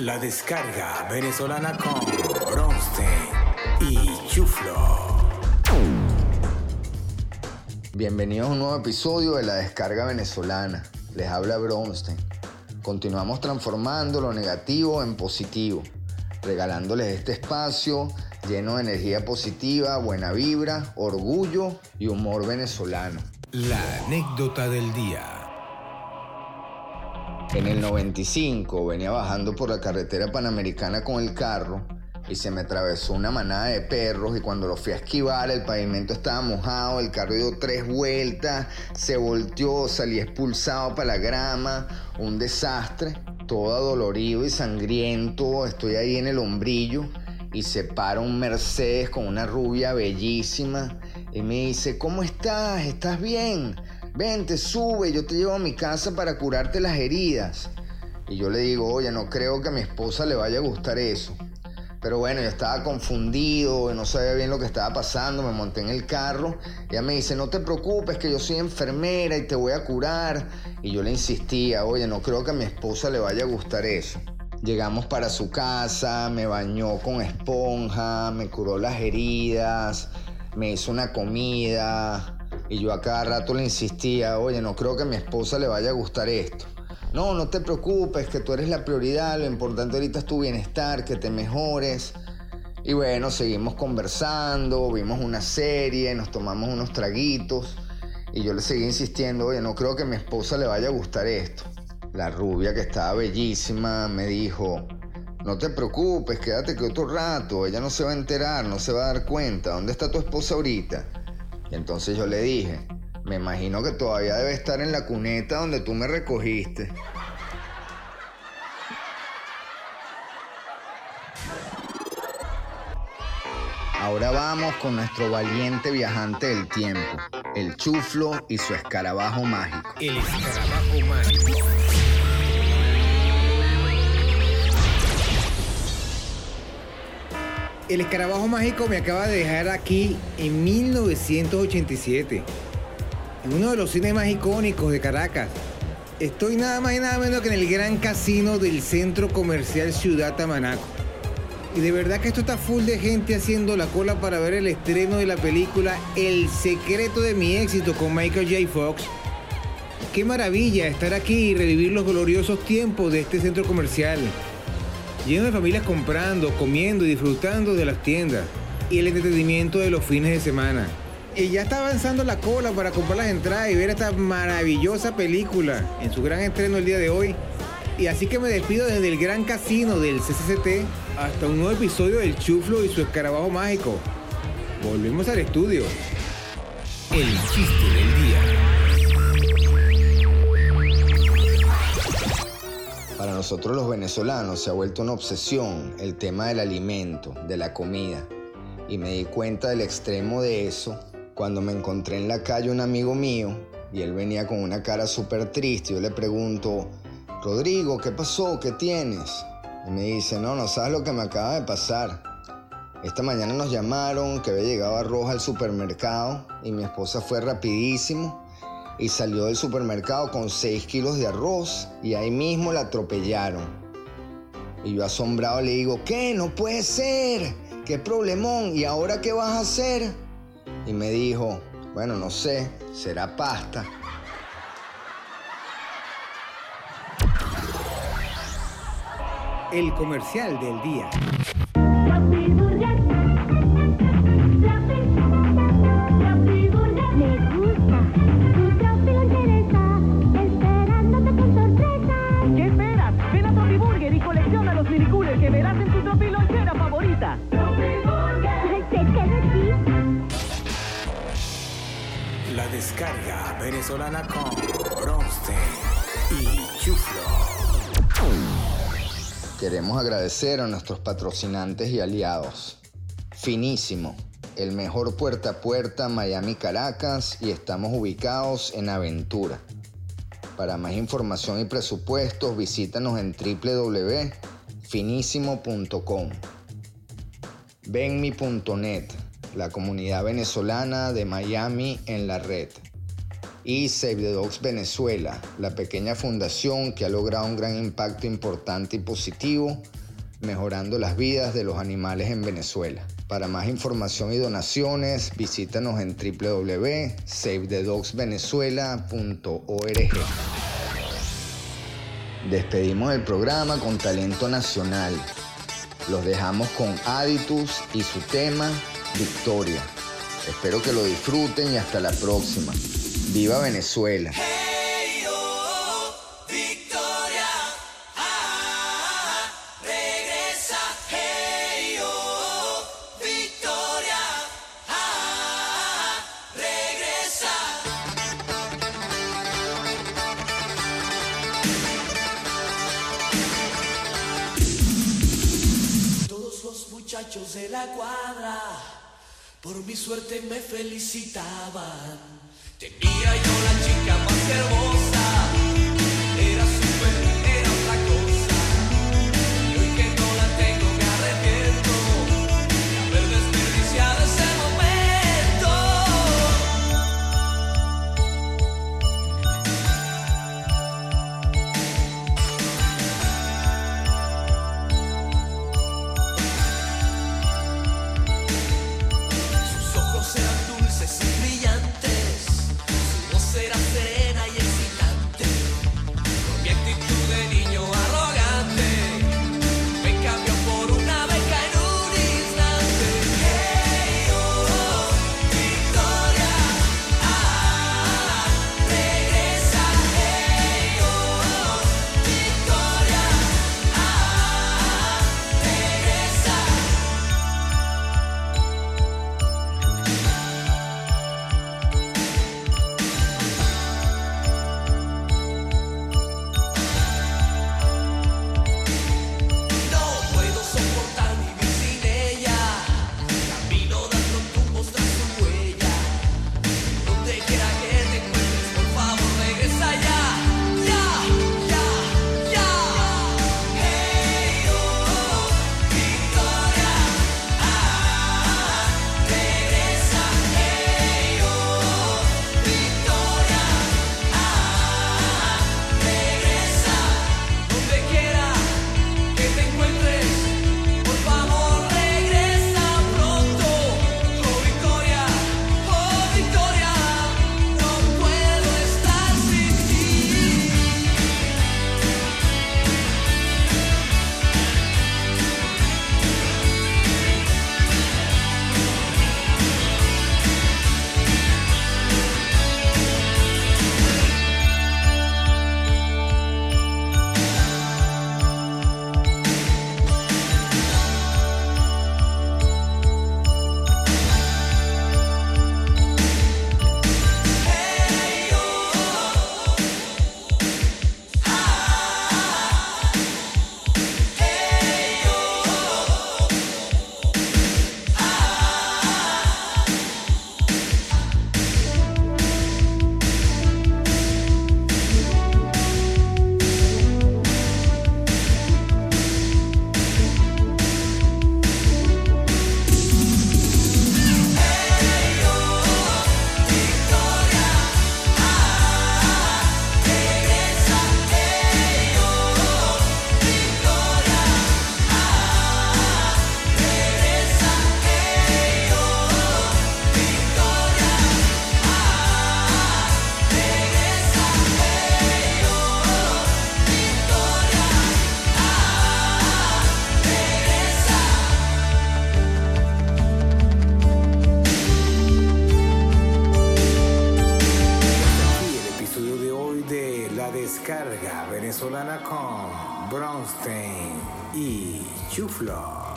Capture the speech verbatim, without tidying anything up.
La Descarga Venezolana con Bronstein y Chuflo. Bienvenidos a un nuevo episodio de La Descarga Venezolana. Les habla Bronstein. Continuamos transformando lo negativo en positivo, regalándoles este espacio lleno de energía positiva, buena vibra, orgullo y humor venezolano. La anécdota del día. En el noventa y cinco venía bajando por la carretera panamericana con el carro y se me atravesó una manada de perros, y cuando lo fui a esquivar el pavimento estaba mojado, el carro dio tres vueltas, se volteó, salí expulsado para la grama, un desastre, todo adolorido y sangriento. Estoy ahí en el hombrillo y se para un Mercedes con una rubia bellísima y me dice: ¿cómo estás? ¿Estás bien? Vente, sube, yo te llevo a mi casa para curarte las heridas. Y yo le digo: oye, no creo que a mi esposa le vaya a gustar eso. Pero bueno, yo estaba confundido, no sabía bien lo que estaba pasando, me monté en el carro. Ella me dice: no te preocupes, que yo soy enfermera y te voy a curar. Y yo le insistía: oye, no creo que a mi esposa le vaya a gustar eso. Llegamos para su casa, me bañó con esponja, me curó las heridas, me hizo una comida. Y yo a cada rato le insistía: oye, no creo que a mi esposa le vaya a gustar esto. No, no te preocupes, que tú eres la prioridad, lo importante ahorita es tu bienestar, que te mejores. Y bueno, seguimos conversando, vimos una serie, nos tomamos unos traguitos. Y yo le seguí insistiendo: oye, no creo que a mi esposa le vaya a gustar esto. La rubia, que estaba bellísima, me dijo: no te preocupes, quédate que otro rato, ella no se va a enterar, no se va a dar cuenta. ¿Dónde está tu esposa ahorita? Y entonces yo le dije: me imagino que todavía debe estar en la cuneta donde tú me recogiste. Ahora vamos con nuestro valiente viajante del tiempo, el Chuflo y su escarabajo mágico. El escarabajo mágico. El escarabajo mágico me acaba de dejar aquí en mil novecientos ochenta y siete, en uno de los cines más icónicos de Caracas. Estoy nada más y nada menos que en el gran casino del centro comercial Ciudad Tamanaco. Y de verdad que esto está full de gente haciendo la cola para ver el estreno de la película El secreto de mi éxito con Michael J. Fox. Qué maravilla estar aquí y revivir los gloriosos tiempos de este centro comercial, lleno de familias comprando, comiendo y disfrutando de las tiendas y el entretenimiento de los fines de semana. Y ya está avanzando la cola para comprar las entradas y ver esta maravillosa película en su gran estreno el día de hoy. Y así que me despido desde el gran casino del C C C T hasta un nuevo episodio del Chuflo y su escarabajo mágico. Volvemos al estudio. El chiste del día. Para nosotros los venezolanos se ha vuelto una obsesión el tema del alimento, de la comida. Y me di cuenta del extremo de eso cuando me encontré en la calle un amigo mío y él venía con una cara súper triste. Yo le pregunto: Rodrigo, ¿qué pasó? ¿Qué tienes? Y me dice: no, no sabes lo que me acaba de pasar. Esta mañana nos llamaron que había llegado arroz al supermercado y mi esposa fue rapidísimo y salió del supermercado con seis kilos de arroz y ahí mismo la atropellaron. Y yo asombrado le digo: ¿qué? No puede ser, qué problemón, ¿y ahora qué vas a hacer? Y me dijo: bueno, no sé, será pasta. El comercial del día. La Descarga Venezolana con Bronstein y Chuflo. Queremos agradecer a nuestros patrocinantes y aliados. Finísimo, el mejor puerta a puerta Miami-Caracas, y estamos ubicados en Aventura. Para más información y presupuestos, visítanos en doble u doble u doble u punto finísimo punto com. Venmi punto net, la comunidad venezolana de Miami en la red. y Save the Dogs Venezuela, la pequeña fundación que ha logrado un gran impacto importante y positivo, mejorando las vidas de los animales en Venezuela. Para más información y donaciones, visítanos en doble u doble u doble u punto save the dogs venezuela punto org. Despedimos el programa con talento nacional. Los dejamos con Aditus y su tema Victoria. Espero que lo disfruten y hasta la próxima. ¡Viva Venezuela! De la cuadra por mi suerte me felicitaban. Tenía yo la chica más hermosa, era súper, era otra cosa, y hoy que no la tengo me arrepiento de haber desperdiciado ese Descarga Venezolana con Bronstein y Chuflo.